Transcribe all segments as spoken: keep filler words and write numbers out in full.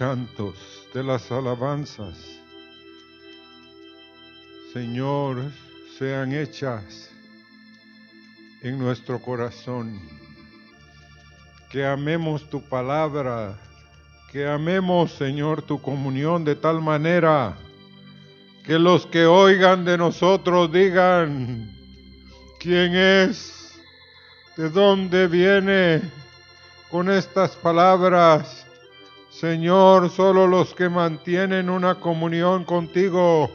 cantos, de las alabanzas. Señor, sean hechas en nuestro corazón, que amemos tu palabra, que amemos, Señor, tu comunión de tal manera que los que oigan de nosotros digan, ¿quién es? ¿De dónde viene? Con estas palabras, Señor, solo los que mantienen una comunión contigo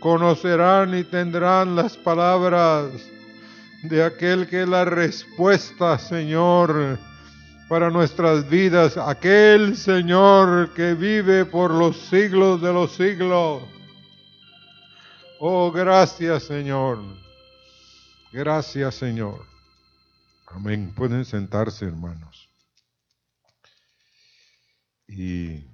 conocerán y tendrán las palabras de aquel que es la respuesta, Señor, para nuestras vidas. Aquel, Señor, que vive por los siglos de los siglos. Oh, gracias, Señor. Gracias, Señor. Amén. Pueden sentarse, hermanos. Y...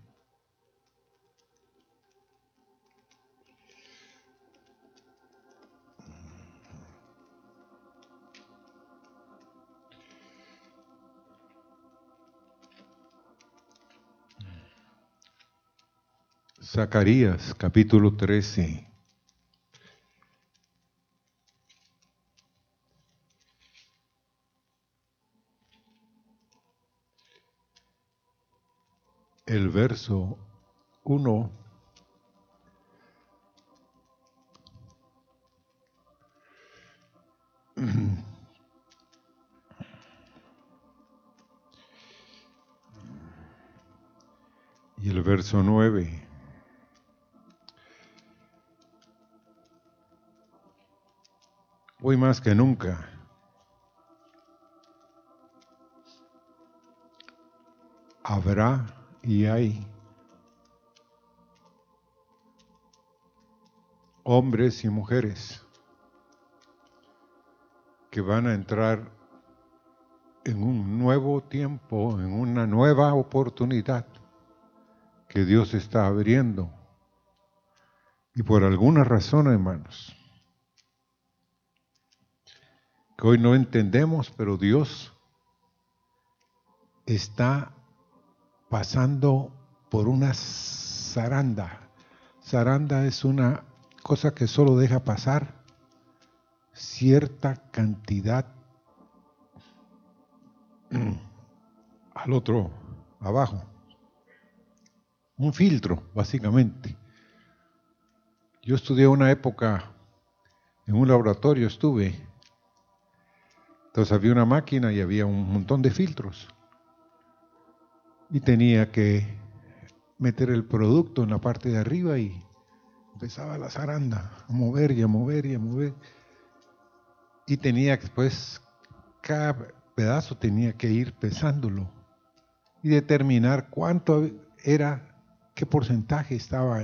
Zacarías, capítulo trece. El verso uno. Y el verso nueve. Hoy más que nunca, habrá y hay hombres y mujeres que van a entrar en un nuevo tiempo, en una nueva oportunidad que Dios está abriendo. Y por alguna razón, hermanos, que hoy no entendemos, pero Dios está pasando por una zaranda. Zaranda es una cosa que solo deja pasar cierta cantidad al otro, abajo. Un filtro, básicamente. Yo estudié una época, en un laboratorio estuve. Entonces había una máquina y había un montón de filtros. Y tenía que meter el producto en la parte de arriba y empezaba la zaranda a mover y a mover y a mover. Y tenía que, pues, cada pedazo tenía que ir pesándolo y determinar cuánto era, qué porcentaje estaba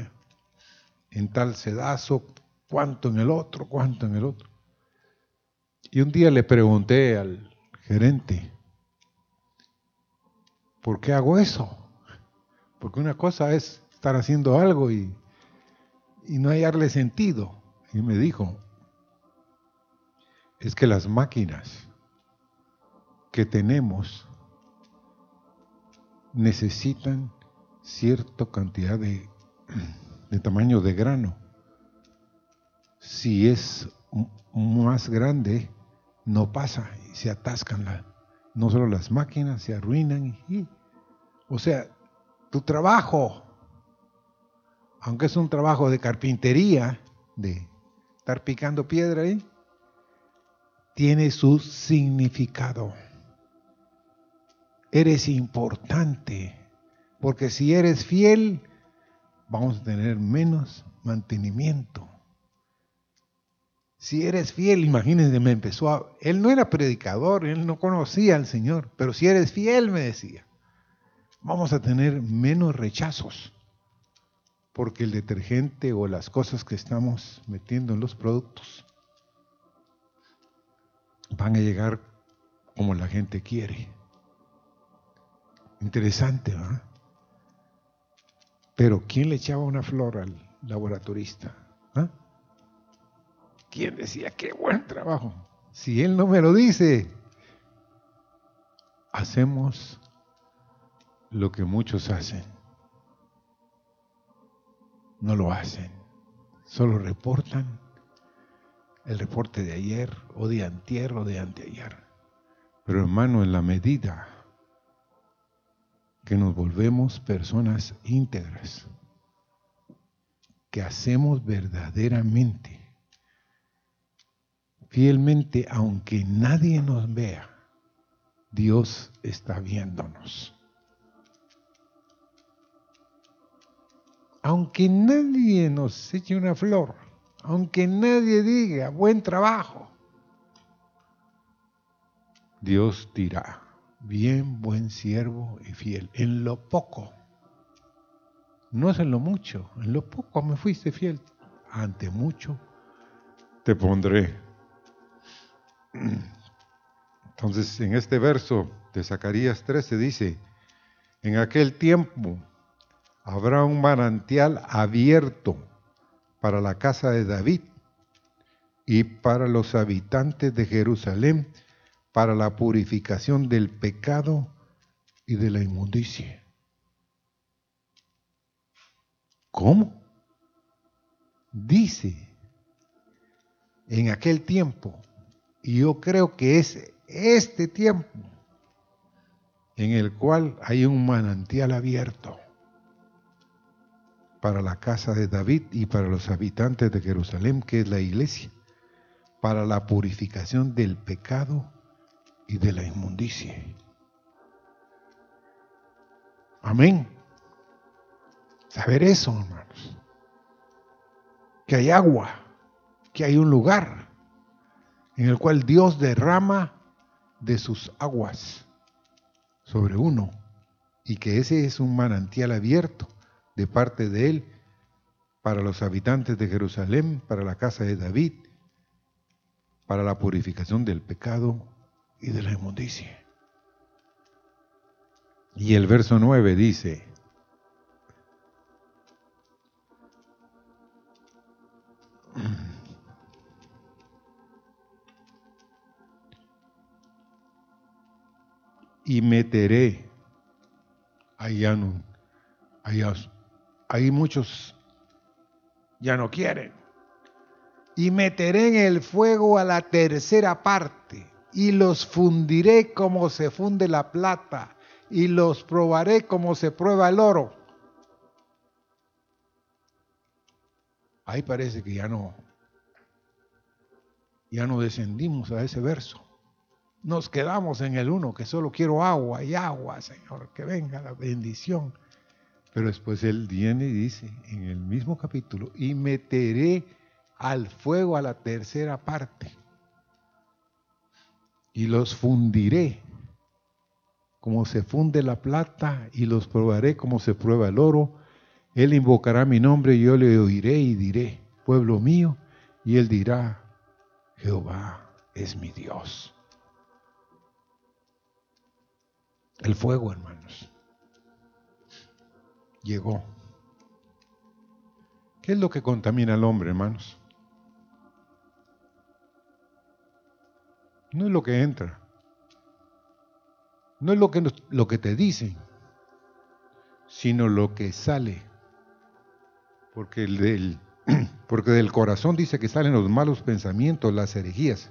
en tal pedazo, cuánto en el otro, cuánto en el otro. Y un día le pregunté al gerente, ¿por qué hago eso? Porque una cosa es estar haciendo algo y, y no hallarle sentido. Y me dijo, es que las máquinas que tenemos necesitan cierta cantidad de, de tamaño de grano. Si es más grande, no pasa y se atascan la, no solo las máquinas, se arruinan. Y, o sea, tu trabajo, aunque es un trabajo de carpintería, de estar picando piedra ahí, ¿eh? tiene su significado. Eres importante, porque si eres fiel, vamos a tener menos mantenimiento. Si eres fiel, imagínense, me empezó a... Él no era predicador, él no conocía al Señor, pero si eres fiel, me decía, vamos a tener menos rechazos, porque el detergente o las cosas que estamos metiendo en los productos van a llegar como la gente quiere. Interesante, ¿verdad? Pero ¿quién le echaba una flor al laboratorista? ¿Ah? ¿Quién decía qué buen trabajo? Si él no me lo dice, hacemos lo que muchos hacen. no lo hacen. Solo reportan el reporte de ayer, o de antier, o de anteayer. Pero hermano, en la medida que nos volvemos personas íntegras, que hacemos verdaderamente, fielmente, aunque nadie nos vea, Dios está viéndonos. Aunque nadie nos eche una flor, aunque nadie diga buen trabajo, Dios dirá: bien, buen siervo y fiel, en lo poco, no es en lo mucho, en lo poco me fuiste fiel, ante mucho te pondré. Entonces, en este verso de Zacarías trece dice: en aquel tiempo habrá un manantial abierto para la casa de David y para los habitantes de Jerusalén, para la purificación del pecado y de la inmundicia. ¿Cómo? Dice: en aquel tiempo. Y yo creo que es este tiempo en el cual hay un manantial abierto para la casa de David y para los habitantes de Jerusalén, que es la iglesia, para la purificación del pecado y de la inmundicia. Amén. Saber eso, hermanos. Que hay agua, que hay un lugar en el cual Dios derrama de sus aguas sobre uno, y que ese es un manantial abierto de parte de Él para los habitantes de Jerusalén, para la casa de David, para la purificación del pecado y de la inmundicia. Y el verso nueve dice: y meteré, ahí ya no, ahí, ya, ahí muchos ya no quieren, y meteré en el fuego a la tercera parte, y los fundiré como se funde la plata, y los probaré como se prueba el oro. Ahí parece que ya no, ya no descendimos a ese verso. Nos quedamos en el uno, que solo quiero agua y agua, Señor, que venga la bendición. Pero después Él viene y dice, en el mismo capítulo, y meteré al fuego a la tercera parte, y los fundiré como se funde la plata, y los probaré como se prueba el oro. Él invocará mi nombre, y yo le oiré y diré: pueblo mío. Y Él dirá: Jehová es mi Dios. El fuego, hermanos, llegó. ¿Qué es lo que contamina al hombre, hermanos? No es lo que entra. No es lo que, lo que te dicen, sino lo que sale. Porque, el del, porque del corazón dice que salen los malos pensamientos, las herejías.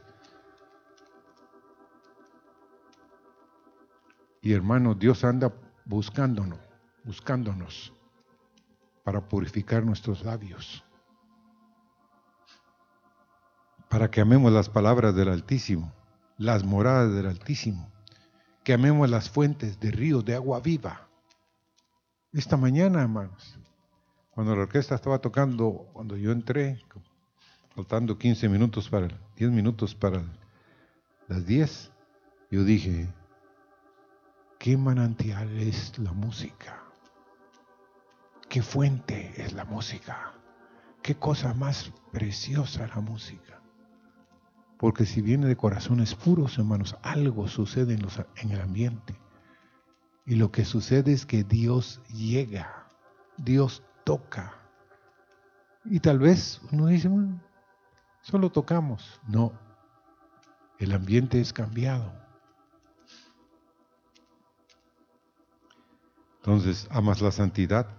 Y hermano, Dios anda buscándonos, buscándonos para purificar nuestros labios, para que amemos las palabras del Altísimo, las moradas del Altísimo, que amemos las fuentes de ríos de agua viva. Esta mañana, hermanos, cuando la orquesta estaba tocando, cuando yo entré, faltando quince minutos para, diez minutos para las diez, yo dije: ¿qué manantial es la música? ¿Qué fuente es la música? ¿Qué cosa más preciosa la música? Porque si viene de corazones puros, hermanos, algo sucede en, los, en el ambiente. Y lo que sucede es que Dios llega, Dios toca. Y tal vez uno dice: bueno, solo tocamos. No, el ambiente es cambiado. Entonces, amas la santidad,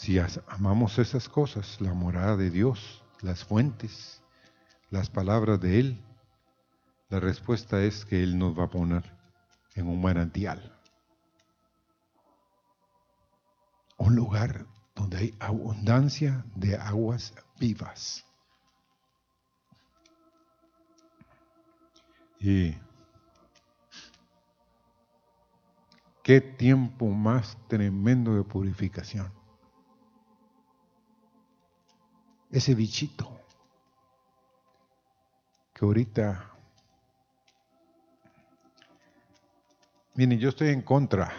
Si amamos esas cosas, la morada de Dios, las fuentes, las palabras de Él, la respuesta es que Él nos va a poner en un manantial, un lugar donde hay abundancia de aguas vivas. Y qué tiempo más tremendo de purificación. Ese bichito que ahorita, miren, yo estoy en contra,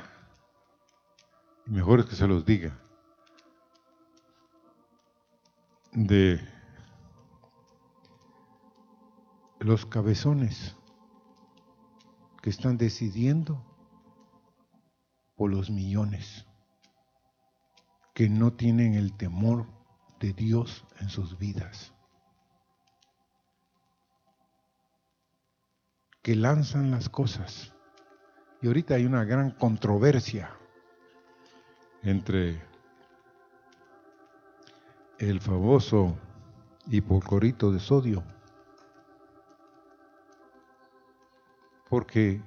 mejor es que se los diga, de los cabezones que están decidiendo por los millones que no tienen el temor de Dios en sus vidas, que lanzan las cosas. Y ahorita hay una gran controversia entre el famoso hipoclorito de sodio, porque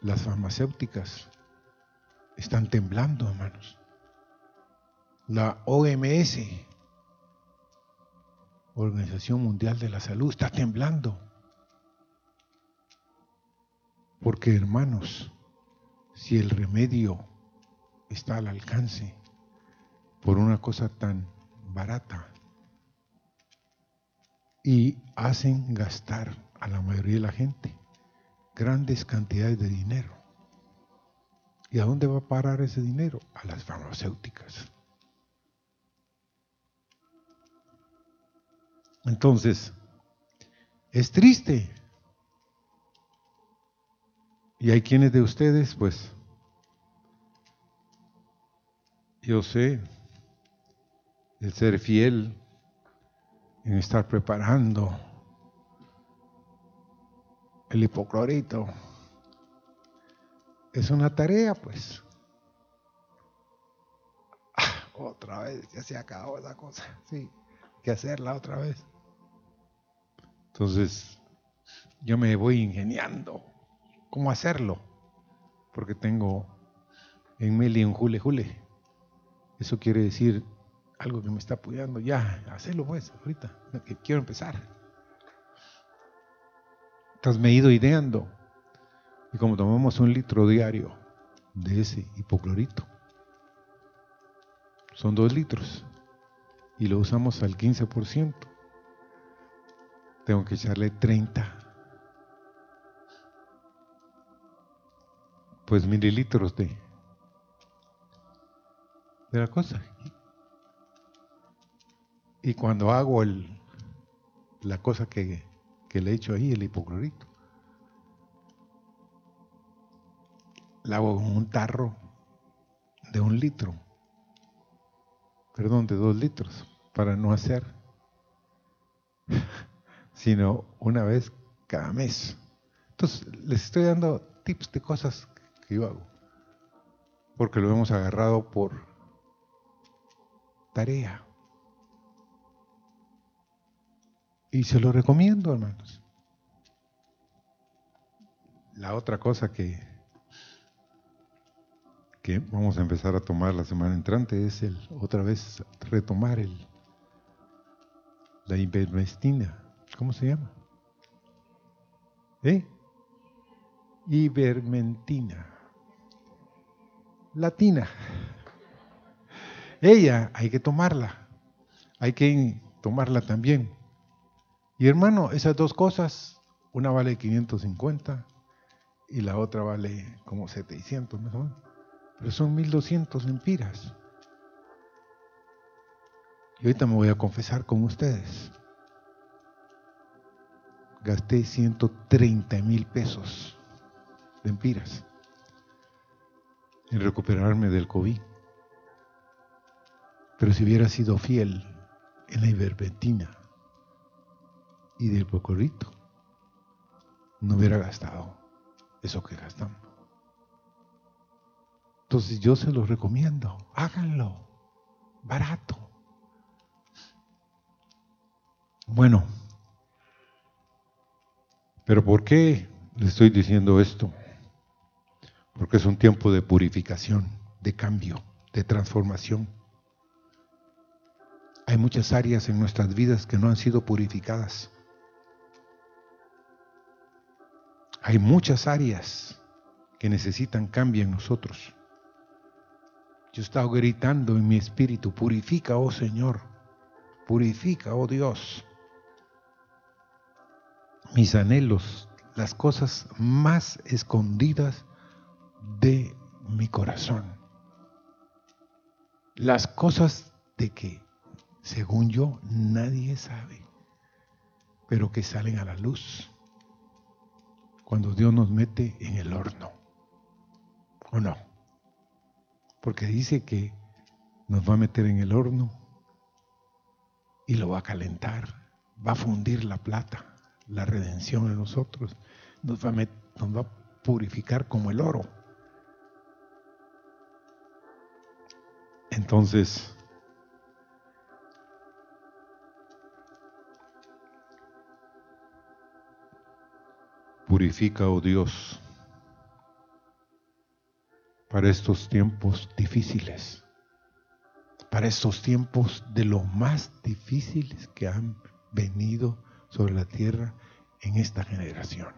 las farmacéuticas están temblando, hermanos. La O M S, Organización Mundial de la Salud, está temblando. Porque, hermanos, si el remedio está al alcance por una cosa tan barata, y hacen gastar a la mayoría de la gente grandes cantidades de dinero. ¿Y a dónde va a parar ese dinero? A las farmacéuticas. Entonces, es triste. Y hay quienes de ustedes, pues, yo sé, el ser fiel en estar preparando el hipoclorito es una tarea, pues. Ah, otra vez que se acabó esa cosa, sí, que hacerla otra vez. Entonces, yo me voy ingeniando cómo hacerlo, porque tengo en Meli un jule jule. Eso quiere decir algo que me está apoyando. Ya, hacelo pues, ahorita, que quiero empezar. Entonces me he ido ideando. Y como tomamos un litro diario de ese hipoclorito, son dos litros, y lo usamos al quince por ciento, tengo que echarle treinta pues mililitros de de la cosa. Y cuando hago el la cosa que, que le echo ahí, el hipoclorito, la hago con un tarro de un litro perdón, de dos litros, para no hacer sino una vez cada mes. Entonces les estoy dando tips de cosas que yo hago, porque lo hemos agarrado por tarea. Y se lo recomiendo, hermanos. La otra cosa que que vamos a empezar a tomar la semana entrante es el otra vez retomar el la ivermectina. ¿Cómo se llama? ¿Eh? Ivermectina. Latina. Ella hay que tomarla. Hay que tomarla también. Y hermano, esas dos cosas, una vale quinientos cincuenta y la otra vale como setecientos más o menos. Pero son mil doscientas lempiras. Y ahorita me voy a confesar con ustedes. Gasté ciento treinta mil pesos de lempiras en recuperarme del COVID. Pero si hubiera sido fiel en la ivermectina y del pocorrito, no hubiera gastado eso que gastamos. Entonces yo se los recomiendo, háganlo, barato. Bueno, pero ¿por qué le estoy diciendo esto? Porque es un tiempo de purificación, de cambio, de transformación. Hay muchas áreas en nuestras vidas que no han sido purificadas. Hay muchas áreas que necesitan cambio en nosotros. Yo he estado gritando en mi espíritu, purifica, oh Señor, purifica, oh Dios. Mis anhelos, las cosas más escondidas de mi corazón. Las cosas de que, según yo, nadie sabe, pero que salen a la luz cuando Dios nos mete en el horno, ¿o no? Porque dice que nos va a meter en el horno y lo va a calentar, va a fundir la plata, la redención en nosotros, nos va a, met- nos va a purificar como el oro. Entonces, purifica, oh Dios, para estos tiempos difíciles, para estos tiempos de los más difíciles que han venido sobre la tierra en esta generación.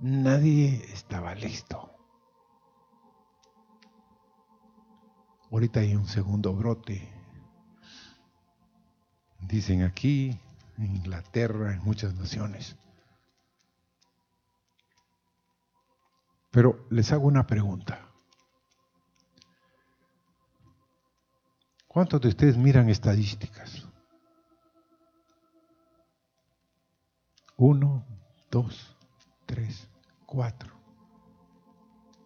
Nadie estaba listo. Ahorita hay un segundo brote. Dicen aquí, en Inglaterra, en muchas naciones. Pero les hago una pregunta. ¿Cuántos de ustedes miran estadísticas? Uno, dos, tres, cuatro.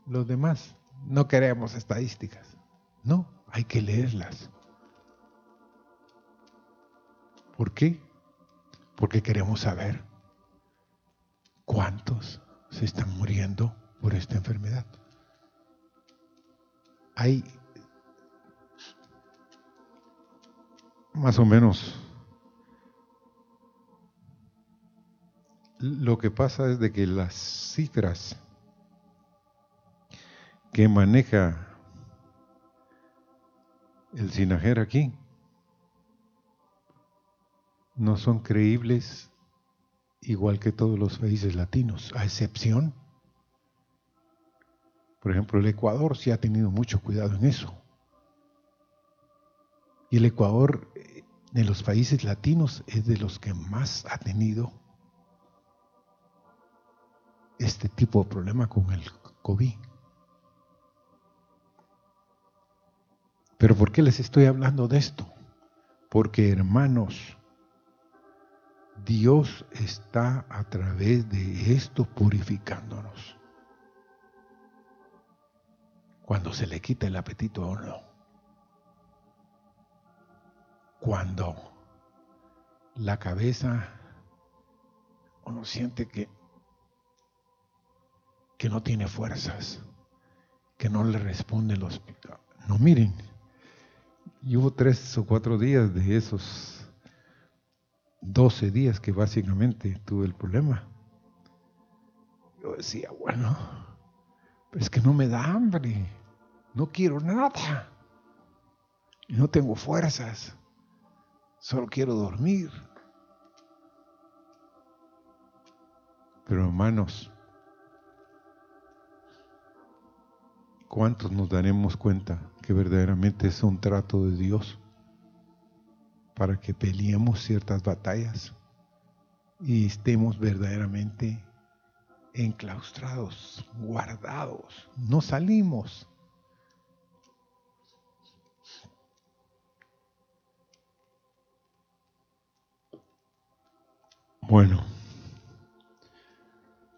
Los demás no queremos estadísticas. No, hay que leerlas. ¿Por qué? Porque queremos saber cuántos se están muriendo por esta enfermedad. Hay más o menos, lo que pasa es de que las cifras que maneja el SINAGER aquí no son creíbles, igual que todos los países latinos, a excepción, por ejemplo, el Ecuador sí ha tenido mucho cuidado en eso. Y el Ecuador, de los países latinos, es de los que más ha tenido este tipo de problema con el COVID. ¿Pero por qué les estoy hablando de esto? Porque, hermanos, Dios está a través de esto purificándonos. Cuando se le quita el apetito a uno. Cuando la cabeza, uno siente que, que no tiene fuerzas, que no le responde los... No, miren, y hubo tres o cuatro días de esos doce días que básicamente tuve el problema. Yo decía, bueno, pero es que no me da hambre, no quiero nada, no tengo fuerzas, solo quiero dormir. Pero hermanos, ¿cuántos nos daremos cuenta que verdaderamente es un trato de Dios? Para que peleemos ciertas batallas y estemos verdaderamente enclaustrados, guardados, no salimos. Bueno,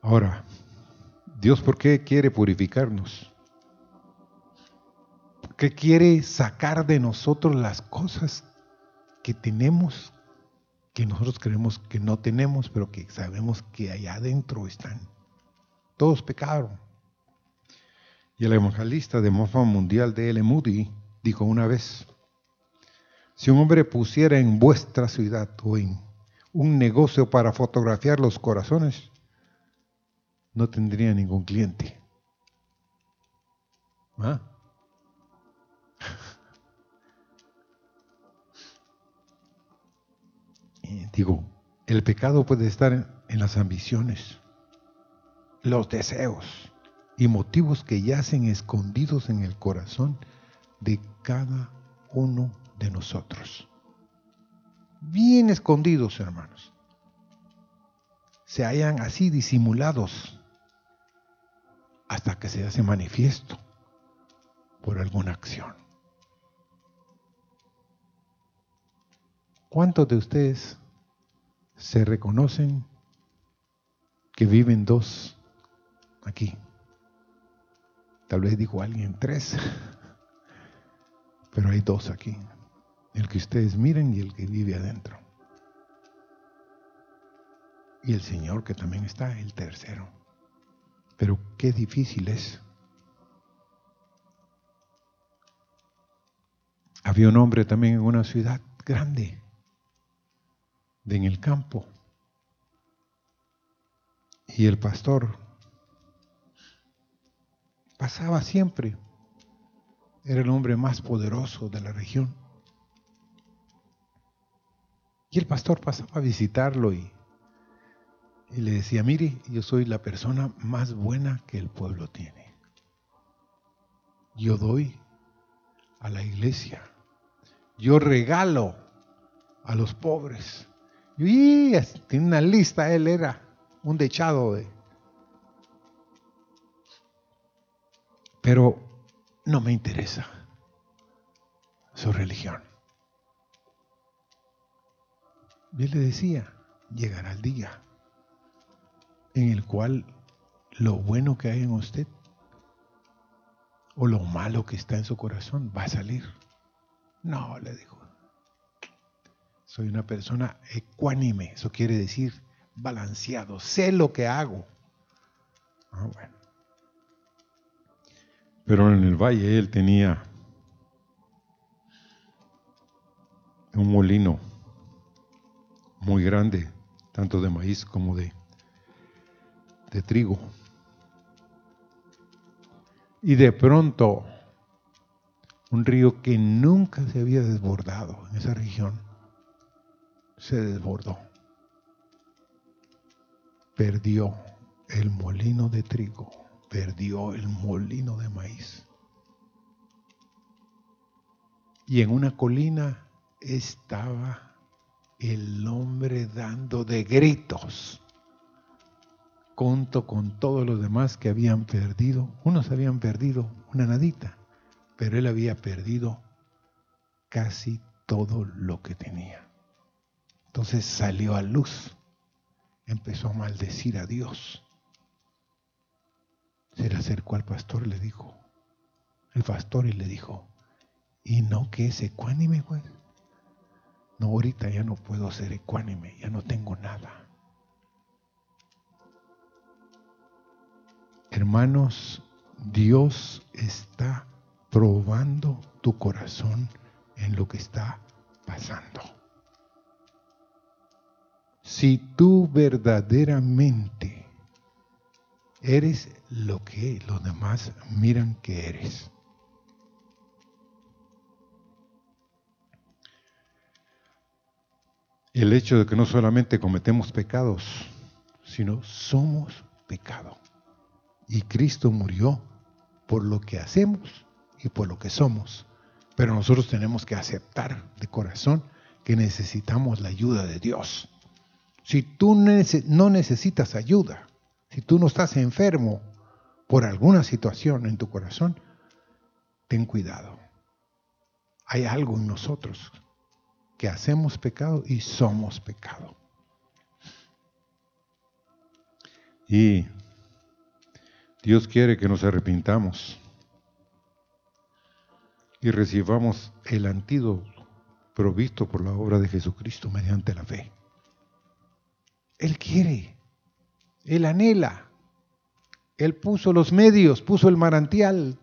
ahora, Dios, ¿por qué quiere purificarnos? ¿Por qué quiere sacar de nosotros las cosas que tenemos, que nosotros creemos que no tenemos, pero que sabemos que allá adentro están? Todos pecaron. Y el evangelista de mofa mundial de D L Moody dijo una vez: si un hombre pusiera en vuestra ciudad o en un negocio para fotografiar los corazones, no tendría ningún cliente. ¿Ah? Digo, el pecado puede estar en las ambiciones, los deseos y motivos que yacen escondidos en el corazón de cada uno de nosotros. Bien escondidos, hermanos. Se hallan así disimulados hasta que se hace manifiesto por alguna acción. ¿Cuántos de ustedes se reconocen que viven dos aquí? Tal vez dijo alguien tres, pero hay dos aquí: el que ustedes miren y el que vive adentro, y el Señor que también está, el tercero. Pero qué difícil es. Había un hombre también en una ciudad grande, en el campo, y el pastor pasaba siempre. Era el hombre más poderoso de la región, y el pastor pasaba a visitarlo y, y le decía: mire, yo soy la persona más buena que el pueblo tiene, yo doy a la iglesia, yo regalo a los pobres. Y tiene una lista. Él era un dechado de... Pero no me interesa su religión. Yo le decía: llegará el día en el cual lo bueno que hay en usted o lo malo que está en su corazón va a salir. No, le dijo, soy una persona ecuánime. Eso quiere decir balanceado. Sé lo que hago. Ah, bueno. Pero en el valle él tenía un molino muy grande, tanto de maíz como de, de trigo. Y de pronto, un río que nunca se había desbordado en esa región se desbordó. Perdió el molino de trigo, perdió el molino de maíz. Y en una colina estaba el hombre dando de gritos, junto con todos los demás que habían perdido. Unos habían perdido una nadita, pero él había perdido casi todo lo que tenía. Entonces salió a luz, empezó a maldecir a Dios. Se le acercó al pastor, le dijo, el pastor y le dijo: ¿y no que es ecuánime, pues? No, ahorita ya no puedo ser ecuánime, ya no tengo nada. Hermanos, Dios está probando tu corazón en lo que está pasando. Si tú verdaderamente eres lo que los demás miran que eres. El hecho de que no solamente cometemos pecados, sino somos pecado. Y Cristo murió por lo que hacemos y por lo que somos. Pero nosotros tenemos que aceptar de corazón que necesitamos la ayuda de Dios. Si tú no necesitas ayuda, si tú no estás enfermo por alguna situación en tu corazón, ten cuidado. Hay algo en nosotros que hacemos pecado y somos pecado. Y Dios quiere que nos arrepintamos y recibamos el antídoto provisto por la obra de Jesucristo mediante la fe. Él quiere, Él anhela Él puso los medios, puso el manantial.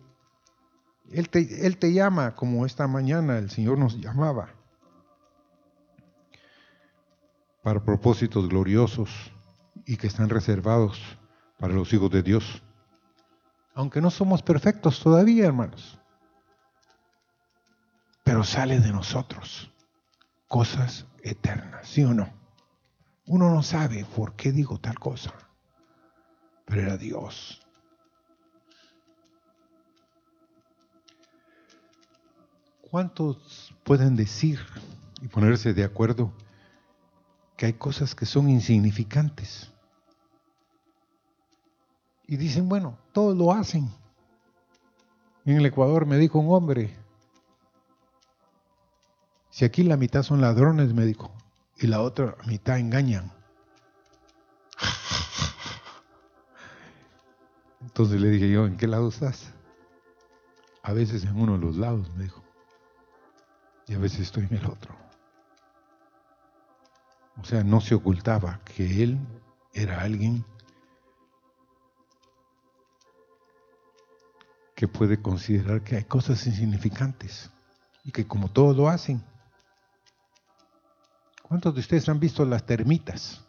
Él te, él te llama, como esta mañana el Señor nos llamaba, para propósitos gloriosos y que están reservados para los hijos de Dios. Aunque no somos perfectos todavía, hermanos, pero sale de nosotros cosas eternas, ¿sí o no? Uno no sabe por qué digo tal cosa, pero era Dios. ¿Cuántos pueden decir y ponerse de acuerdo que hay cosas que son insignificantes? Y dicen, bueno, todos lo hacen. En el Ecuador me dijo un hombre, si aquí la mitad son ladrones, me dijo, y la otra mitad engañan. Entonces le dije yo, ¿en qué lado estás? A veces en uno de los lados, me dijo. Y a veces estoy en el otro. O sea, no se ocultaba que él era alguien que puede considerar que hay cosas insignificantes y que como todos lo hacen. ¿Cuántos de ustedes han visto las termitas?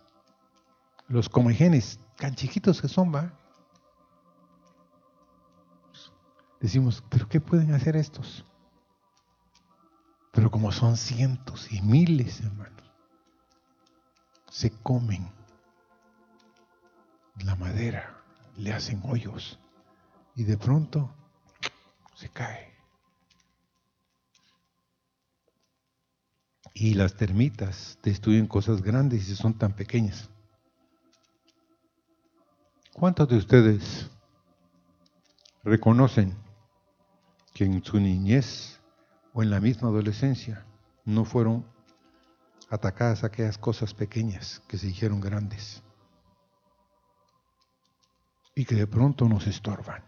Los comejenes, tan chiquitos que son, ¿va? Decimos, ¿pero qué pueden hacer estos? Pero como son cientos y miles, hermanos, se comen la madera, le hacen hoyos y de pronto se cae. Y las termitas destruyen cosas grandes y son tan pequeñas. ¿Cuántos de ustedes reconocen que en su niñez o en la misma adolescencia no fueron atacadas aquellas cosas pequeñas que se hicieron grandes y que de pronto nos estorban?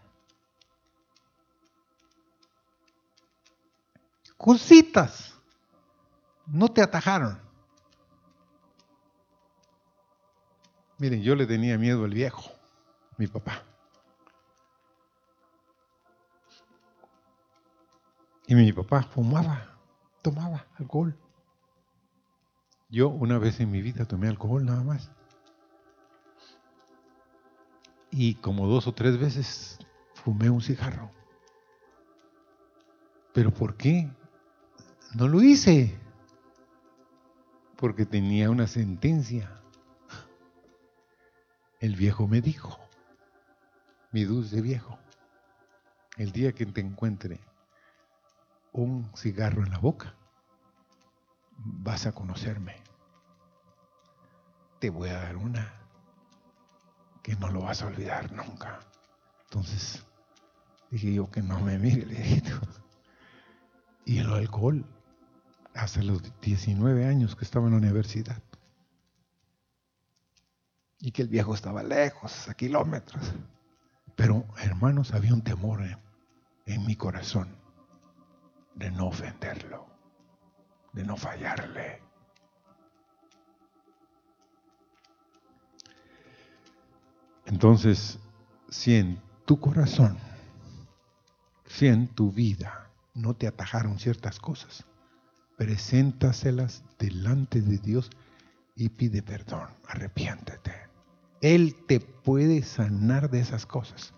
Cositas no te atajaron. Miren, yo le tenía miedo al viejo, mi papá. Y mi papá fumaba, tomaba alcohol. Yo una vez en mi vida tomé alcohol nada más. Y como dos o tres veces fumé un cigarro. ¿Pero por qué? No lo hice. Porque tenía una sentencia. El viejo me dijo, mi dulce viejo, el día que te encuentre un cigarro en la boca, vas a conocerme. Te voy a dar una que no lo vas a olvidar nunca. Entonces dije yo, que no me mire, le dije. Y el alcohol, hasta los diecinueve años que estaba en la universidad. Y que el viejo estaba lejos, a kilómetros. Pero, hermanos, había un temor en, en mi corazón de no ofenderlo, de no fallarle. Entonces, si en tu corazón, si en tu vida no te atajaron ciertas cosas, preséntaselas delante de Dios y pide perdón, arrepiéntete. Él te puede sanar de esas cosas,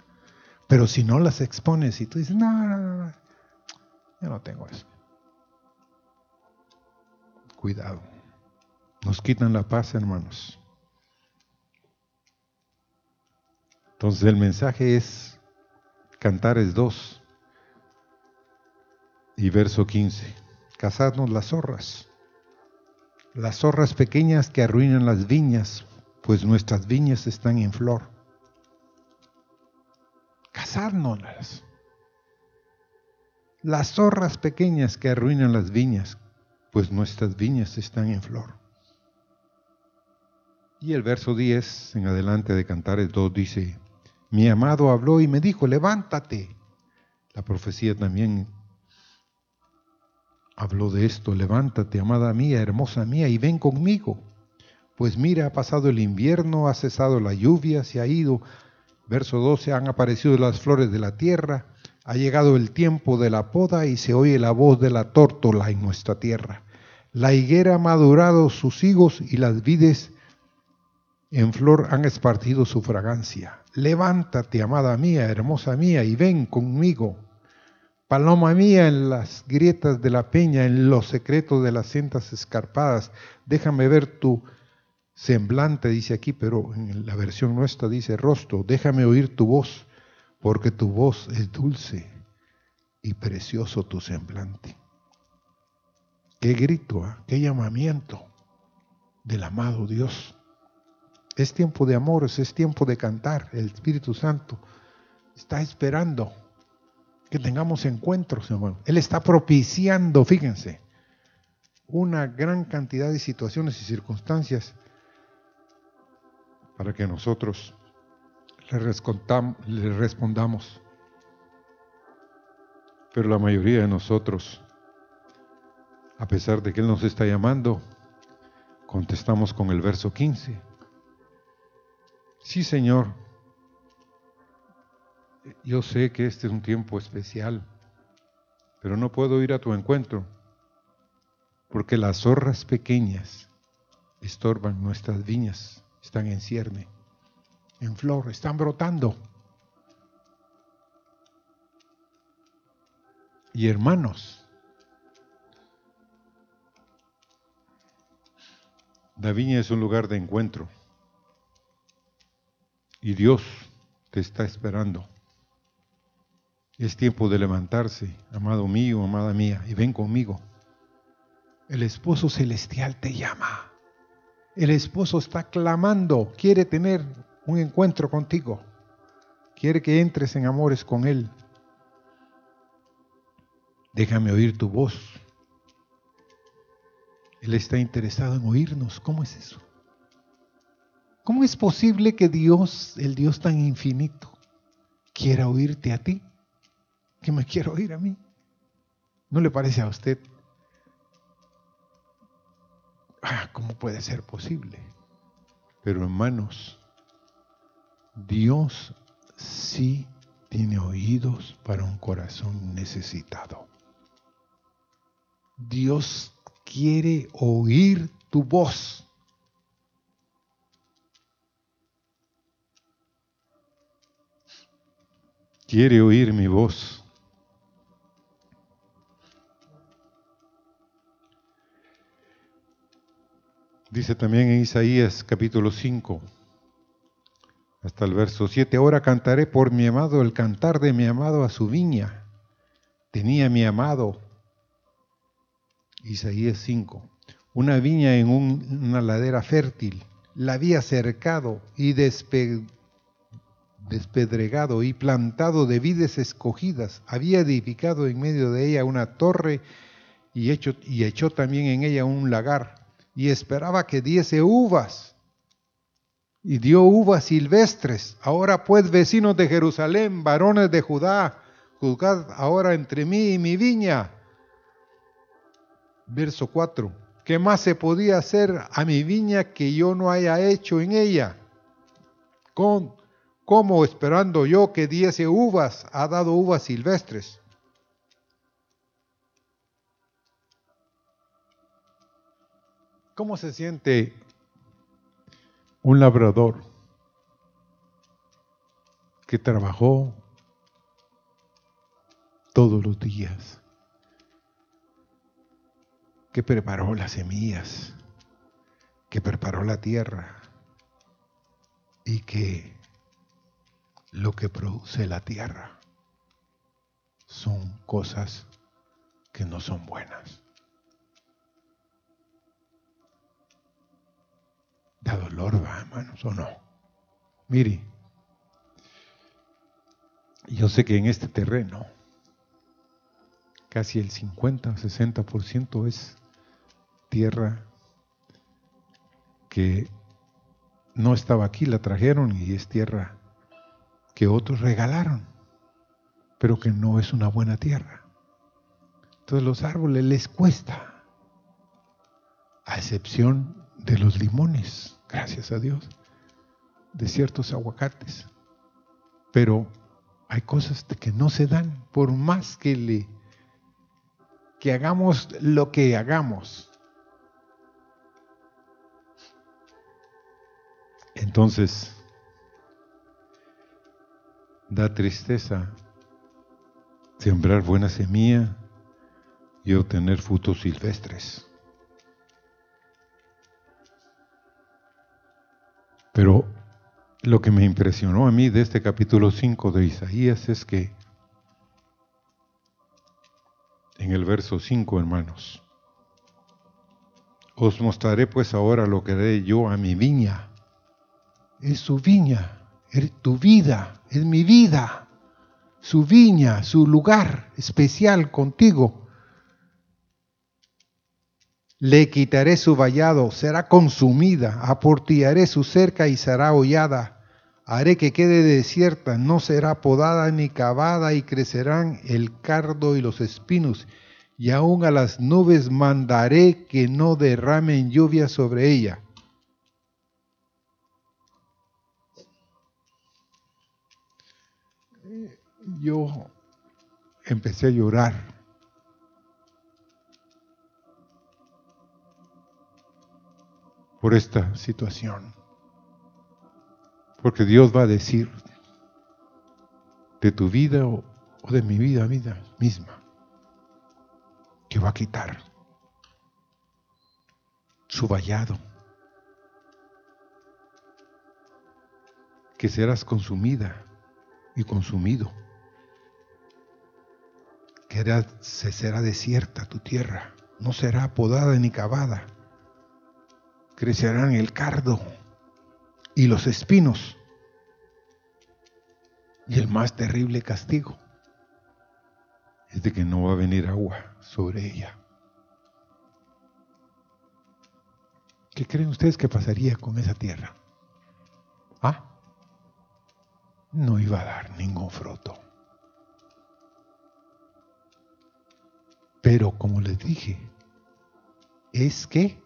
pero si no las expones y tú dices, no, no, no, no, yo no tengo eso. Cuidado. Nos quitan la paz, hermanos. Entonces el mensaje es Cantares dos y verso quince. Cazadnos las zorras, las zorras pequeñas que arruinan las viñas, pues nuestras viñas están en flor. Cazadnoslas. Las zorras pequeñas que arruinan las viñas, pues nuestras viñas están en flor. Y el verso diez en adelante de Cantares dos dice, mi amado habló y me dijo, levántate. La profecía también habló de esto, levántate, amada mía, hermosa mía, y ven conmigo. Pues mira, ha pasado el invierno, ha cesado la lluvia, se ha ido verso doce, han aparecido las flores de la tierra, ha llegado el tiempo de la poda y se oye la voz de la tórtola en nuestra tierra. La higuera ha madurado sus higos y las vides en flor han esparcido su fragancia. Levántate, amada mía, hermosa mía, y ven conmigo. Paloma mía, en las grietas de la peña, en los secretos de las sendas escarpadas, déjame ver tu semblante, dice aquí, pero en la versión nuestra dice rostro, déjame oír tu voz, porque tu voz es dulce y precioso tu semblante. Qué grito, ¿eh? Qué llamamiento del amado Dios. Es tiempo de amores, es tiempo de cantar. El Espíritu Santo está esperando que tengamos encuentros, hermano. Él está propiciando, fíjense, una gran cantidad de situaciones y circunstancias para que nosotros le respondamos. Pero la mayoría de nosotros, a pesar de que Él nos está llamando, contestamos con el verso quince. Sí, Señor, yo sé que este es un tiempo especial, pero no puedo ir a tu encuentro, porque las zorras pequeñas estorban nuestras viñas, están en cierne, en flor, están brotando. Y hermanos, la viña es un lugar de encuentro, y Dios te está esperando. Es tiempo de levantarse, amado mío, amada mía, y ven conmigo. El esposo celestial te llama. El esposo está clamando, quiere tener un encuentro contigo. Quiere que entres en amores con Él. Déjame oír tu voz. Él está interesado en oírnos. ¿Cómo es eso? ¿Cómo es posible que Dios, el Dios tan infinito, quiera oírte a ti? ¿Que me quiera oír a mí? ¿No le parece a usted? Ah, ¿cómo puede ser posible? Pero hermanos, Dios sí tiene oídos para un corazón necesitado. Dios quiere oír tu voz. Quiere oír mi voz. Dice también en Isaías capítulo cinco, hasta el verso siete, ahora cantaré por mi amado el cantar de mi amado a su viña. Tenía mi amado, Isaías cinco, una viña en un, una ladera fértil, la había cercado y despegado. despedregado y plantado de vides escogidas, había edificado en medio de ella una torre y, hecho, y echó también en ella un lagar y esperaba que diese uvas y dio uvas silvestres. Ahora pues, vecinos de Jerusalén, varones de Judá, juzgad ahora entre mí y mi viña. Verso cuatro, ¿qué más se podía hacer a mi viña que yo no haya hecho en ella? Con ¿Cómo esperando yo que diese uvas, ha dado uvas silvestres? ¿Cómo se siente un labrador que trabajó todos los días, que preparó las semillas, que preparó la tierra y que lo que produce la tierra son cosas que no son buenas? Da dolor, ¿va, hermanos, o no? Mire, yo sé que en este terreno casi el cincuenta a sesenta por ciento es tierra que no estaba aquí, la trajeron y es tierra que otros regalaron, pero que no es una buena tierra. Entonces los árboles les cuesta, a excepción de los limones, gracias a Dios, de ciertos aguacates, Pero hay cosas que no se dan, por más que le que hagamos lo que hagamos. Entonces, da tristeza sembrar buena semilla y obtener frutos silvestres. Pero lo que me impresionó a mí de este capítulo cinco de Isaías es que en el verso cinco, hermanos, os mostraré pues ahora lo que haré yo a mi viña. Es su viña, es tu vida, es mi vida, su viña, su lugar especial contigo. Le quitaré su vallado, será consumida, aportillaré su cerca y será hollada. Haré que quede desierta, no será podada ni cavada, y crecerán el cardo y los espinos. Y aun a las nubes mandaré que no derramen lluvia sobre ella. Yo empecé a llorar. Por esta situación. Porque Dios va a decir de tu vida o, o de mi vida, vida misma, que va a quitar su vallado, que serás consumida y consumido, que era, se será desierta tu tierra, no será podada ni cavada. Crecerán el cardo y los espinos y el más terrible castigo es de que no va a venir agua sobre ella. ¿Qué creen ustedes que pasaría con esa tierra? ¿Ah? No iba a dar ningún fruto. Pero como les dije, es que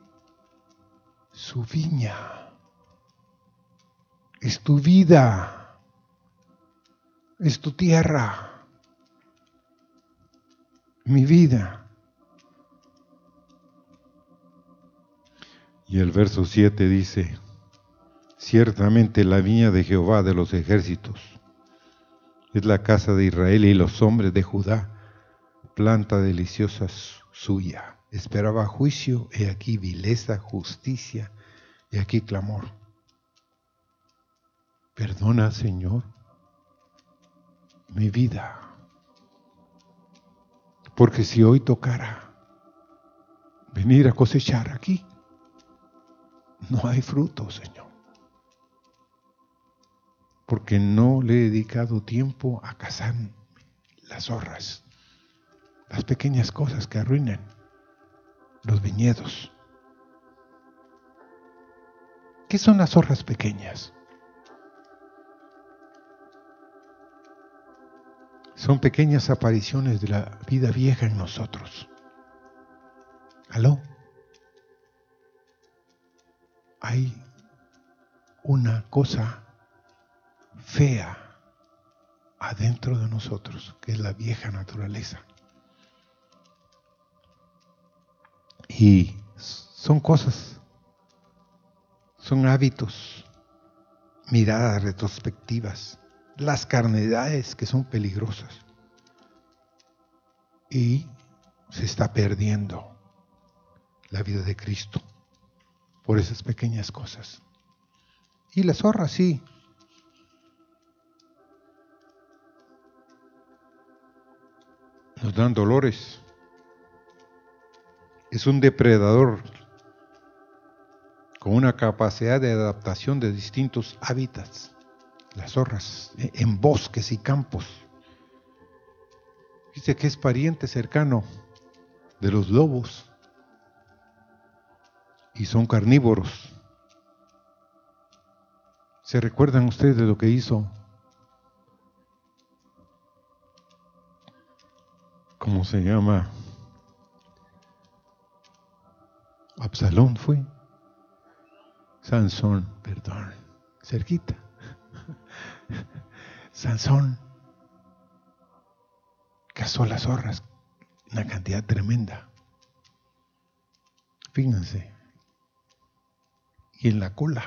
su viña, es tu vida, es tu tierra, mi vida. Y el verso siete dice, ciertamente la viña de Jehová de los ejércitos es la casa de Israel y los hombres de Judá, planta deliciosa suya. Esperaba juicio, he aquí vileza, justicia, he aquí clamor. Perdona, Señor, mi vida, porque si hoy tocara venir a cosechar aquí, no hay fruto, Señor, porque no le he dedicado tiempo a cazar las zorras, las pequeñas cosas que arruinan los viñedos. ¿Qué son las zorras pequeñas? Son pequeñas apariciones de la vida vieja en nosotros. ¿Aló? Hay una cosa fea adentro de nosotros, que es la vieja naturaleza. Y son cosas, son hábitos, miradas retrospectivas, las carnalidades que son peligrosas. Y se está perdiendo la vida de Cristo por esas pequeñas cosas. Y la zorra, sí. Nos dan dolores. Es un depredador con una capacidad de adaptación de distintos hábitats, las zorras, en bosques y campos. Dice que es pariente cercano de los lobos y son carnívoros. ¿Se recuerdan ustedes de lo que hizo? ¿Cómo se llama? Absalón fue, Sansón, perdón, cerquita. Sansón cazó las zorras, una cantidad tremenda. Fíjense. Y en la cola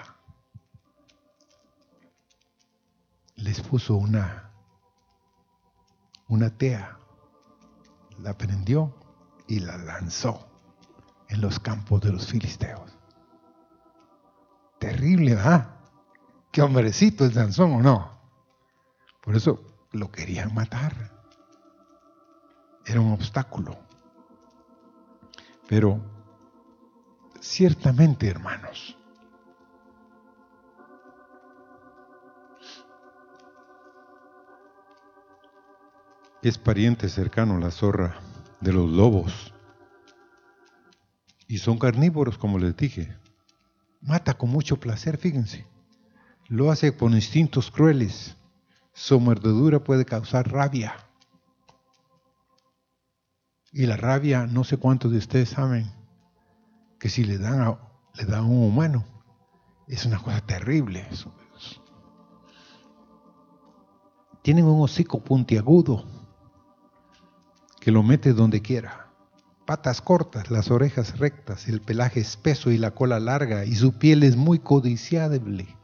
les puso una, una tea, la prendió y la lanzó en los campos de los filisteos. Terrible, ¿verdad? Qué hombrecito es Sansón, ¿o no? Por eso lo querían matar. Era un obstáculo. Pero ciertamente, hermanos, es pariente cercano la zorra de los lobos. Y son carnívoros, como les dije. Mata con mucho placer, fíjense. Lo hace con instintos crueles. Su mordedura puede causar rabia. Y la rabia, no sé cuántos de ustedes saben, que si le dan a, le dan a un humano, es una cosa terrible. Eso. Tienen un hocico puntiagudo que lo mete donde quiera. Patas cortas, las orejas rectas, el pelaje espeso y la cola larga, y su piel es muy codiciable.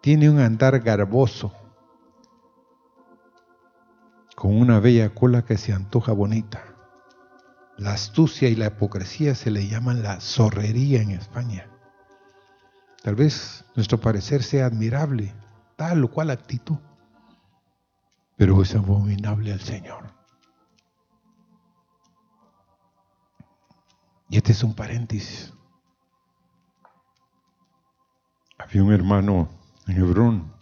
Tiene un andar garboso, con una bella cola que se antoja bonita. La astucia y la hipocresía se le llaman la zorrería en España. Tal vez nuestro parecer sea admirable, tal o cual actitud, pero es abominable al Señor. Y este es un paréntesis. Había un hermano en Hebrón.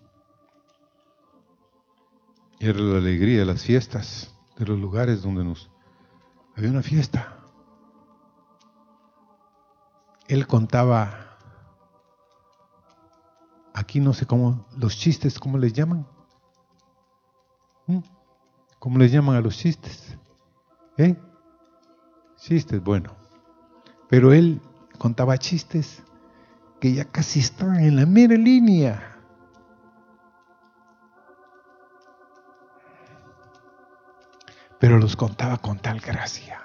Era la alegría de las fiestas, de los lugares donde nos... Había una fiesta. Él contaba, aquí no sé cómo, los chistes, ¿cómo les llaman? ¿Cómo les llaman a los chistes? ¿Eh? Chistes, bueno. Pero él contaba chistes que ya casi estaban en la mera línea. Pero los contaba con tal gracia,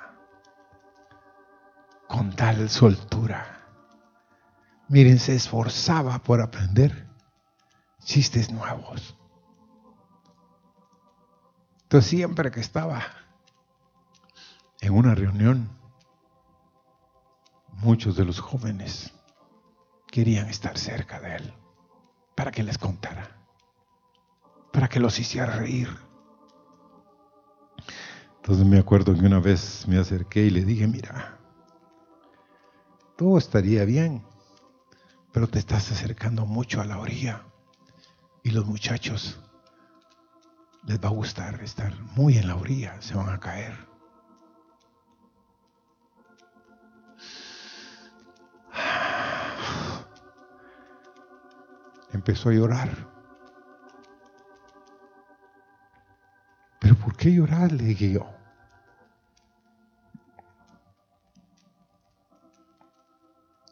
con tal soltura. Miren, se esforzaba por aprender chistes nuevos. Entonces, siempre que estaba en una reunión, muchos de los jóvenes querían estar cerca de él para que les contara, para que los hiciera reír. Entonces me acuerdo que una vez me acerqué y le dije, mira, todo estaría bien, pero te estás acercando mucho a la orilla y los muchachos les va a gustar estar muy en la orilla, se van a caer. Empezó a llorar. ¿Pero por qué llorar?, le dije yo.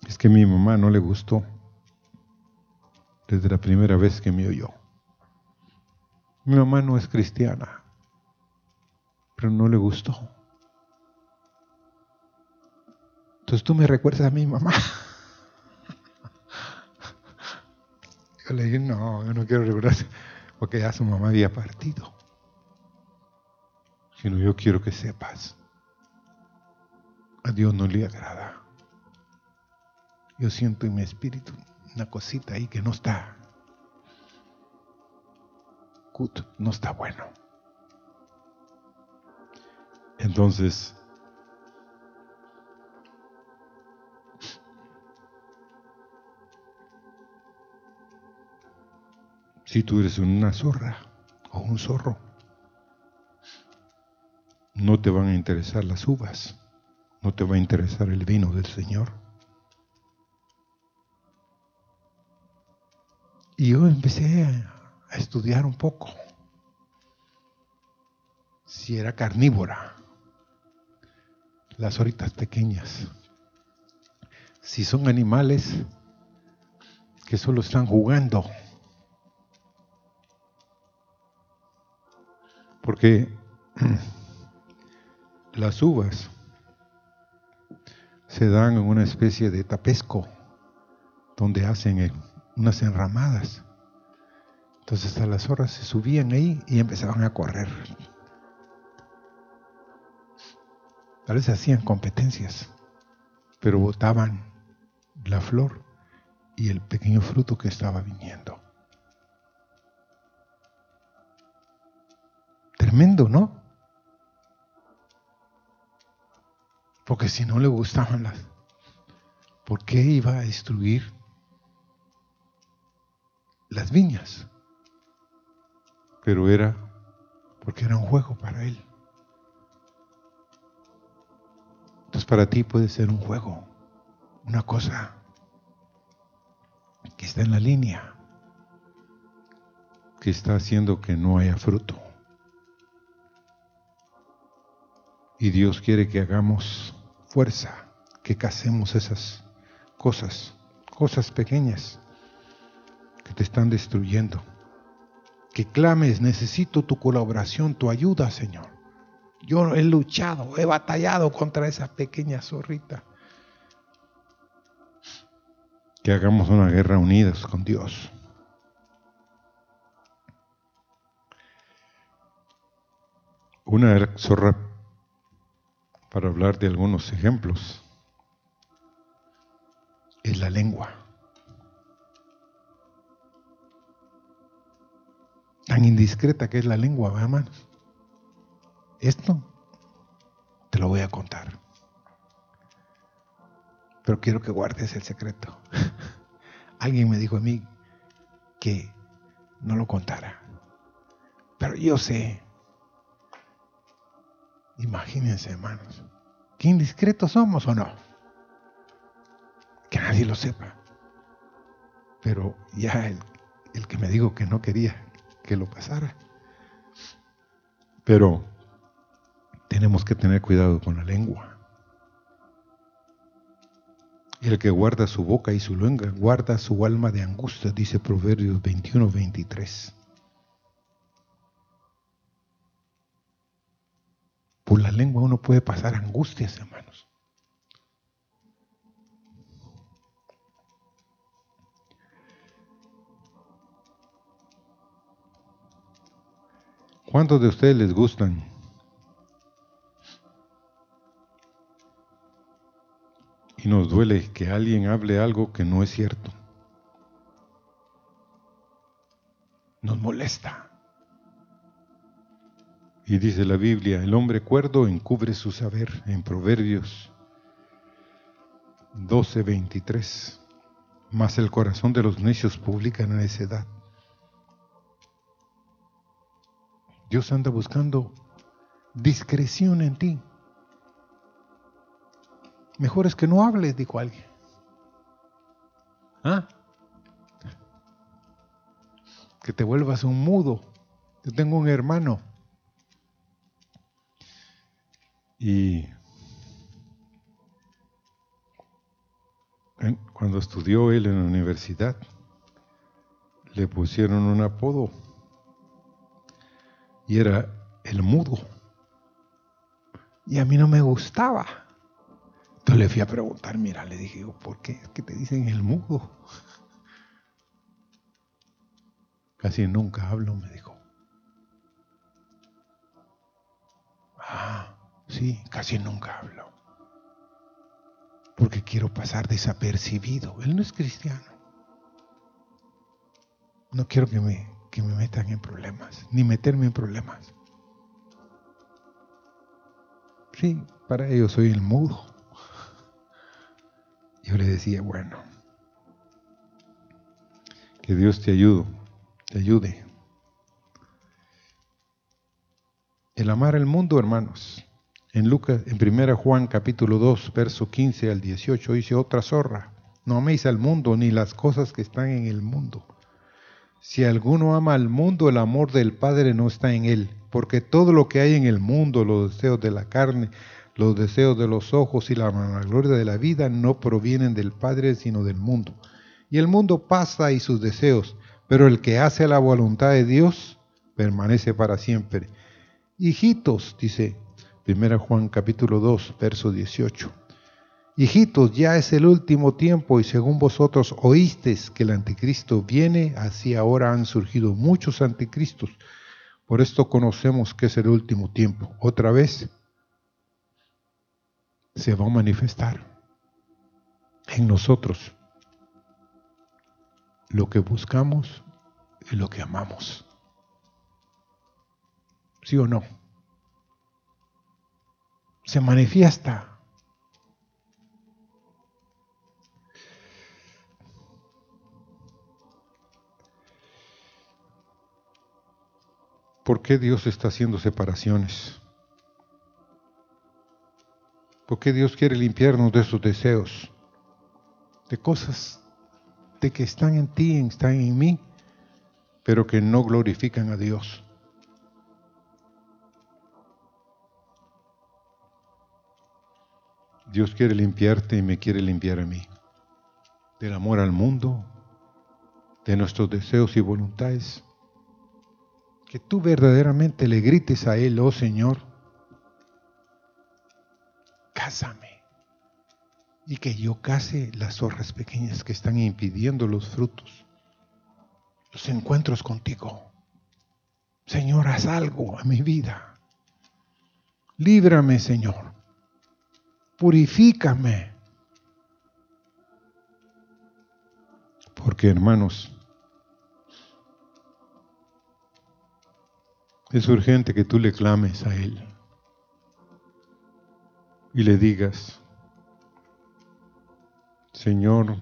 Es que a mi mamá no le gustó desde la primera vez que me oyó. Mi mamá no es cristiana, pero no le gustó. Entonces tú me recuerdas a mi mamá. Yo le dije, no, yo no quiero recordarse, porque ya su mamá había partido. Sino yo quiero que sepas, a Dios no le agrada. Yo siento en mi espíritu una cosita ahí que no está, no está bueno. Entonces, si tú eres una zorra o un zorro, no te van a interesar las uvas, no te va a interesar el vino del Señor. Y yo empecé a estudiar un poco si era carnívora, las zorritas pequeñas, si son animales que solo están jugando. Porque las uvas se dan en una especie de tapesco donde hacen unas enramadas. Entonces a las horas se subían ahí y empezaban a correr. Tal vez hacían competencias, pero botaban la flor y el pequeño fruto que estaba viniendo. Tremendo, ¿no? Porque si no le gustaban las... ¿Por qué iba a destruir las viñas? Pero era porque era un juego para él. Entonces para ti puede ser un juego, una cosa que está en la línea, que está haciendo que no haya fruto. Y Dios quiere que hagamos fuerza, que casemos esas cosas, cosas pequeñas que te están destruyendo. Que clames, necesito tu colaboración, tu ayuda, Señor. Yo he luchado, he batallado contra esa pequeña zorrita. Que hagamos una guerra unidos con Dios. Una zorra, para hablar de algunos ejemplos, es la lengua. Tan indiscreta que es la lengua, hermanos. Esto te lo voy a contar, pero quiero que guardes el secreto. Alguien me dijo a mí que no lo contara, pero yo sé. Imagínense, hermanos, qué indiscretos somos, ¿o no? Que nadie lo sepa. Pero ya el, el que me dijo que no quería que lo pasara. Pero tenemos que tener cuidado con la lengua. El que guarda su boca y su lengua guarda su alma de angustia, dice Proverbios veintiuno veintitrés. Por la lengua uno puede pasar angustias, hermanos. ¿Cuántos de ustedes les gustan y nos duele que alguien hable algo que no es cierto? Nos molesta. Y dice la Biblia, el hombre cuerdo encubre su saber, en Proverbios doce veintitrés. Mas el corazón de los necios publica la necedad. Dios anda buscando discreción en ti. Mejor es que no hables, dijo alguien. ¿Ah? Que te vuelvas un mudo. Yo tengo un hermano. Y cuando estudió él en la universidad, le pusieron un apodo. Y era el mudo. Y a mí no me gustaba. Entonces le fui a preguntar, mira, le dije, ¿por qué es que te dicen el mudo? Casi nunca hablo, me dijo. Ah, sí, casi nunca hablo. Porque quiero pasar desapercibido. Él no es cristiano. No quiero que me... que me metan en problemas, ni meterme en problemas. Sí, para ello soy el mudo. Yo le decía, bueno, que Dios te ayude, te ayude. El amar al mundo, hermanos, en Lucas, en primera Juan capítulo dos, verso quince al dieciocho, dice otra zorra, no améis al mundo ni las cosas que están en el mundo. Si alguno ama al mundo, el amor del Padre no está en él, porque todo lo que hay en el mundo, los deseos de la carne, los deseos de los ojos y la vanagloria de la vida, no provienen del Padre, sino del mundo. Y el mundo pasa y sus deseos, pero el que hace la voluntad de Dios permanece para siempre. Hijitos, dice primera Juan capítulo dos, verso dieciocho. Hijitos, ya es el último tiempo, y según vosotros oísteis que el anticristo viene, así ahora han surgido muchos anticristos. Por esto conocemos que es el último tiempo. Otra vez se va a manifestar en nosotros lo que buscamos y lo que amamos. ¿Sí o no? Se manifiesta. ¿Por qué Dios está haciendo separaciones? ¿Por qué Dios quiere limpiarnos de esos deseos? De cosas de que están en ti, están en mí, pero que no glorifican a Dios. Dios quiere limpiarte y me quiere limpiar a mí. Del amor al mundo, de nuestros deseos y voluntades. Que tú verdaderamente le grites a Él, oh Señor, cásame. Y que yo case las zorras pequeñas que están impidiendo los frutos, los encuentros contigo. Señor, haz algo a mi vida. Líbrame, Señor. Purifícame. Porque, hermanos, es urgente que tú le clames a Él y le digas: Señor,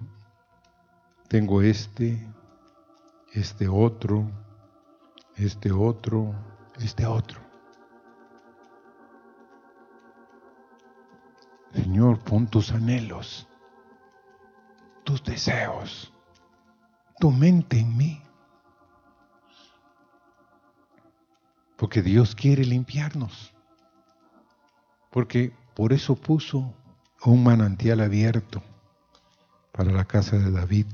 tengo este, este otro, este otro, este otro. Señor, pon tus anhelos, tus deseos, tu mente en mí. Porque Dios quiere limpiarnos. Porque por eso puso un manantial abierto para la casa de David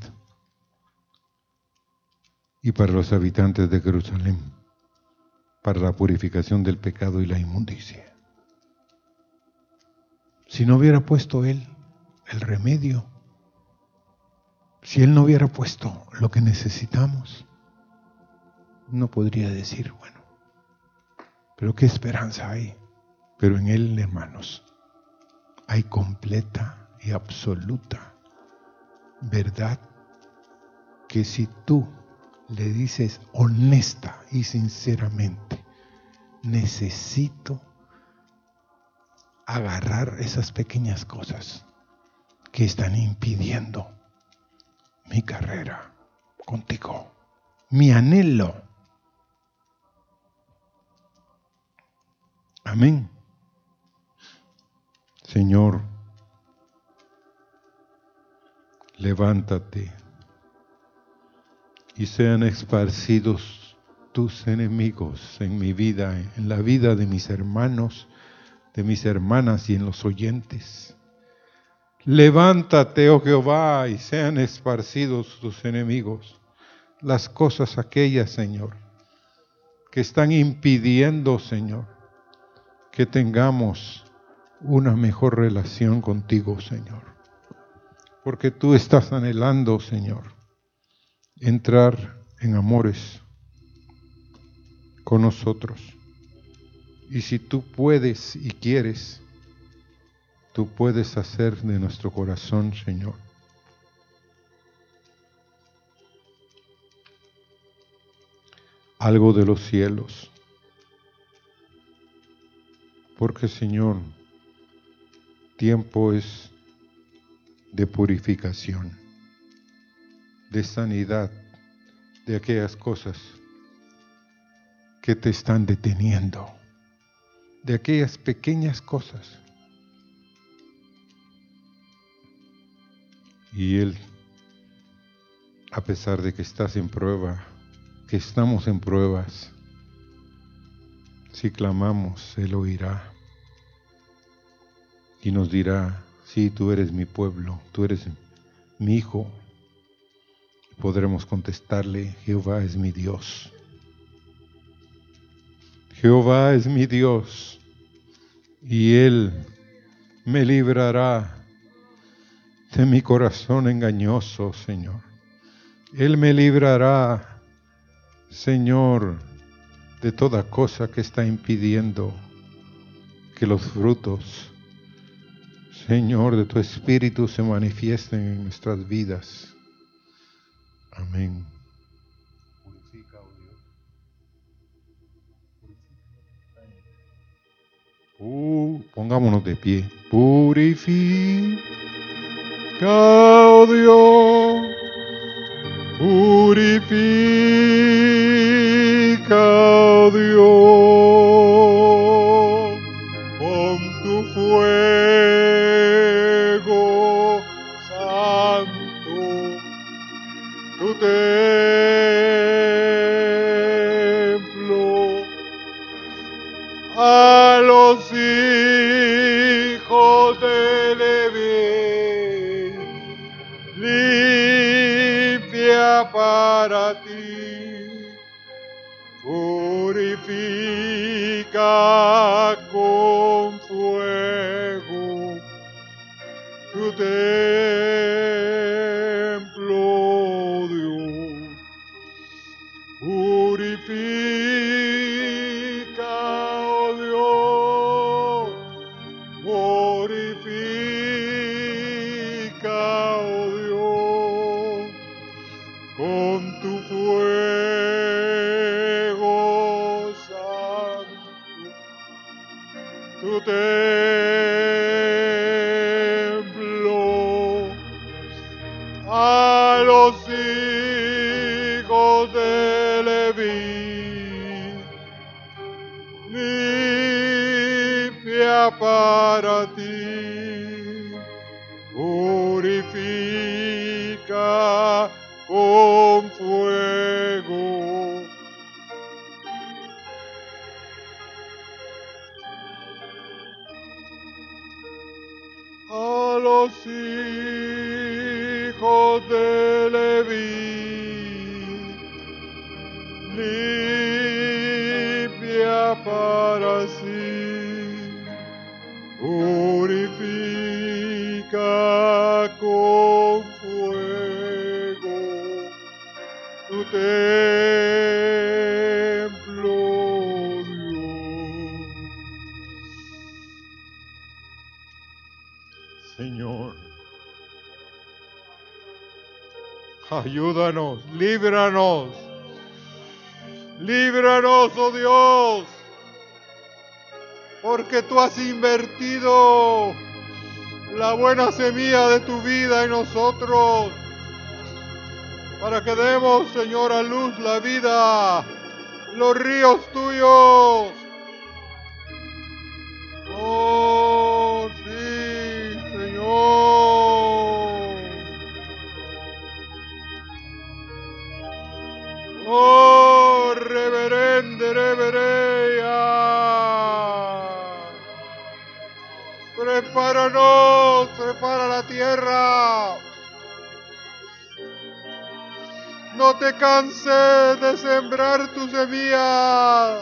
y para los habitantes de Jerusalén, para la purificación del pecado y la inmundicia. Si no hubiera puesto Él el remedio, si Él no hubiera puesto lo que necesitamos, no podría decir, bueno, pero qué esperanza hay. Pero en Él, hermanos, hay completa y absoluta verdad que si tú le dices honesta y sinceramente, necesito agarrar esas pequeñas cosas que están impidiendo mi carrera contigo, mi anhelo. Amén. Señor, levántate y sean esparcidos tus enemigos en mi vida, en la vida de mis hermanos, de mis hermanas y en los oyentes. Levántate, oh Jehová, y sean esparcidos tus enemigos, las cosas aquellas, Señor, que están impidiendo, Señor, que tengamos una mejor relación contigo, Señor. Porque tú estás anhelando, Señor, entrar en amores con nosotros. Y si tú puedes y quieres, tú puedes hacer de nuestro corazón, Señor, algo de los cielos. Porque, Señor, tiempo es de purificación, de sanidad, de aquellas cosas que te están deteniendo, de aquellas pequeñas cosas. Y Él, a pesar de que estás en prueba, que estamos en pruebas, si clamamos, Él oirá y nos dirá: sí, tú eres mi pueblo, tú eres mi hijo. Podremos contestarle: Jehová es mi Dios. Jehová es mi Dios, y Él me librará de mi corazón engañoso, Señor. Él me librará, Señor, de toda cosa que está impidiendo que los frutos, Señor, de tu Espíritu se manifiesten en nuestras vidas. Amén. Purifica, oh Dios. Purifica. Uh, pongámonos de pie. Purifica, oh Dios. Purifica, oh Dios, con tu fuego santo, tu templo, a los hijos de Leví, limpia para ti, purifica con fuego tu templo, Dios, purifica, oh Dios, purifica, oh Dios, con tu fuego santo, tu templo, a los hijos de Leví, limpia para ti, purifica con fuego. A los hijos de Leví, limpia para sí, purifica con fuego tu templo, Dios. Señor, ayúdanos, líbranos, líbranos, oh Dios, porque tú has invertido la buena semilla de tu vida en nosotros, para que demos, Señor, a luz la vida, los ríos tuyos. Oh, sí, Señor. Oh, reverende, revereya. Prepáranos, prepara la tierra. No te canses de sembrar tu semilla.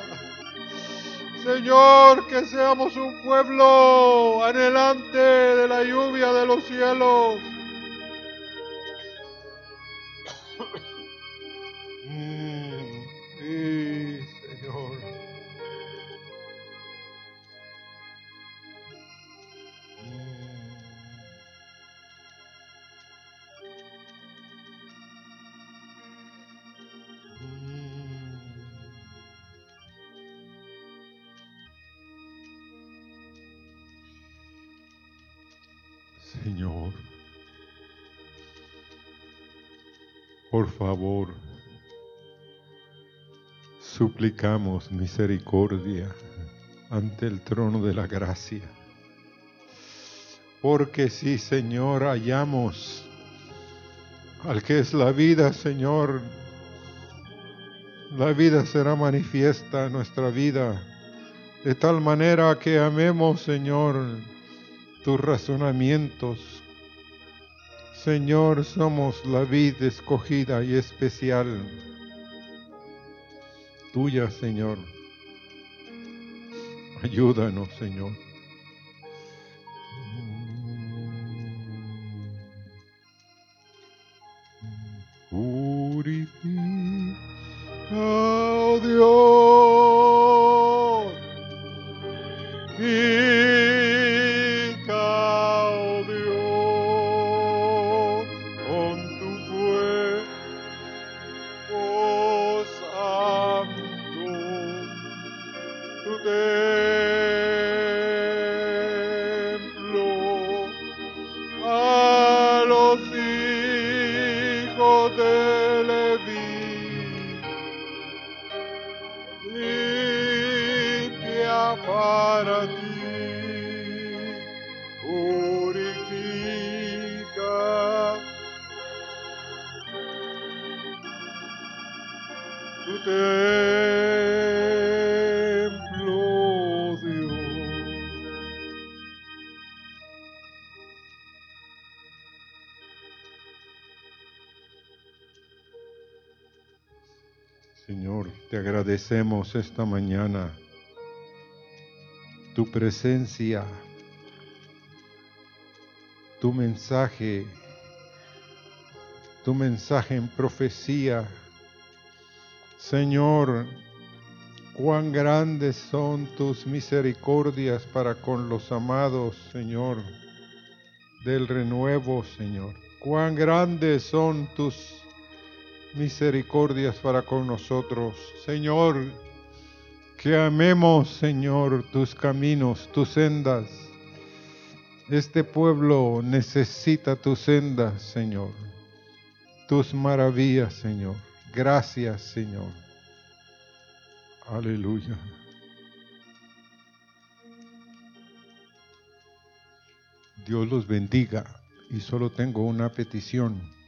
Señor, que seamos un pueblo anhelante de la lluvia de los cielos. Mm, sí, Señor. Señor, por favor, suplicamos misericordia ante el trono de la gracia, porque si, Señor, hallamos al que es la vida, Señor, la vida será manifiesta en nuestra vida, de tal manera que amemos, Señor, tus razonamientos. Señor, somos la vid escogida y especial, tuya, Señor. Ayúdanos, Señor. Purifica, oh Dios, purifica, oh Dios, con tu fuego santo, tu templo a los hijos de para ti, purifica tu templo, Dios. Señor, te agradecemos esta mañana tu presencia, tu mensaje, tu mensaje en profecía. Señor, cuán grandes son tus misericordias para con los amados, Señor, del renuevo, Señor. Cuán grandes son tus misericordias para con nosotros, Señor. Que amemos, Señor, tus caminos, tus sendas. Este pueblo necesita tus sendas, Señor. Tus maravillas, Señor. Gracias, Señor. Aleluya. Dios los bendiga. Y solo tengo una petición.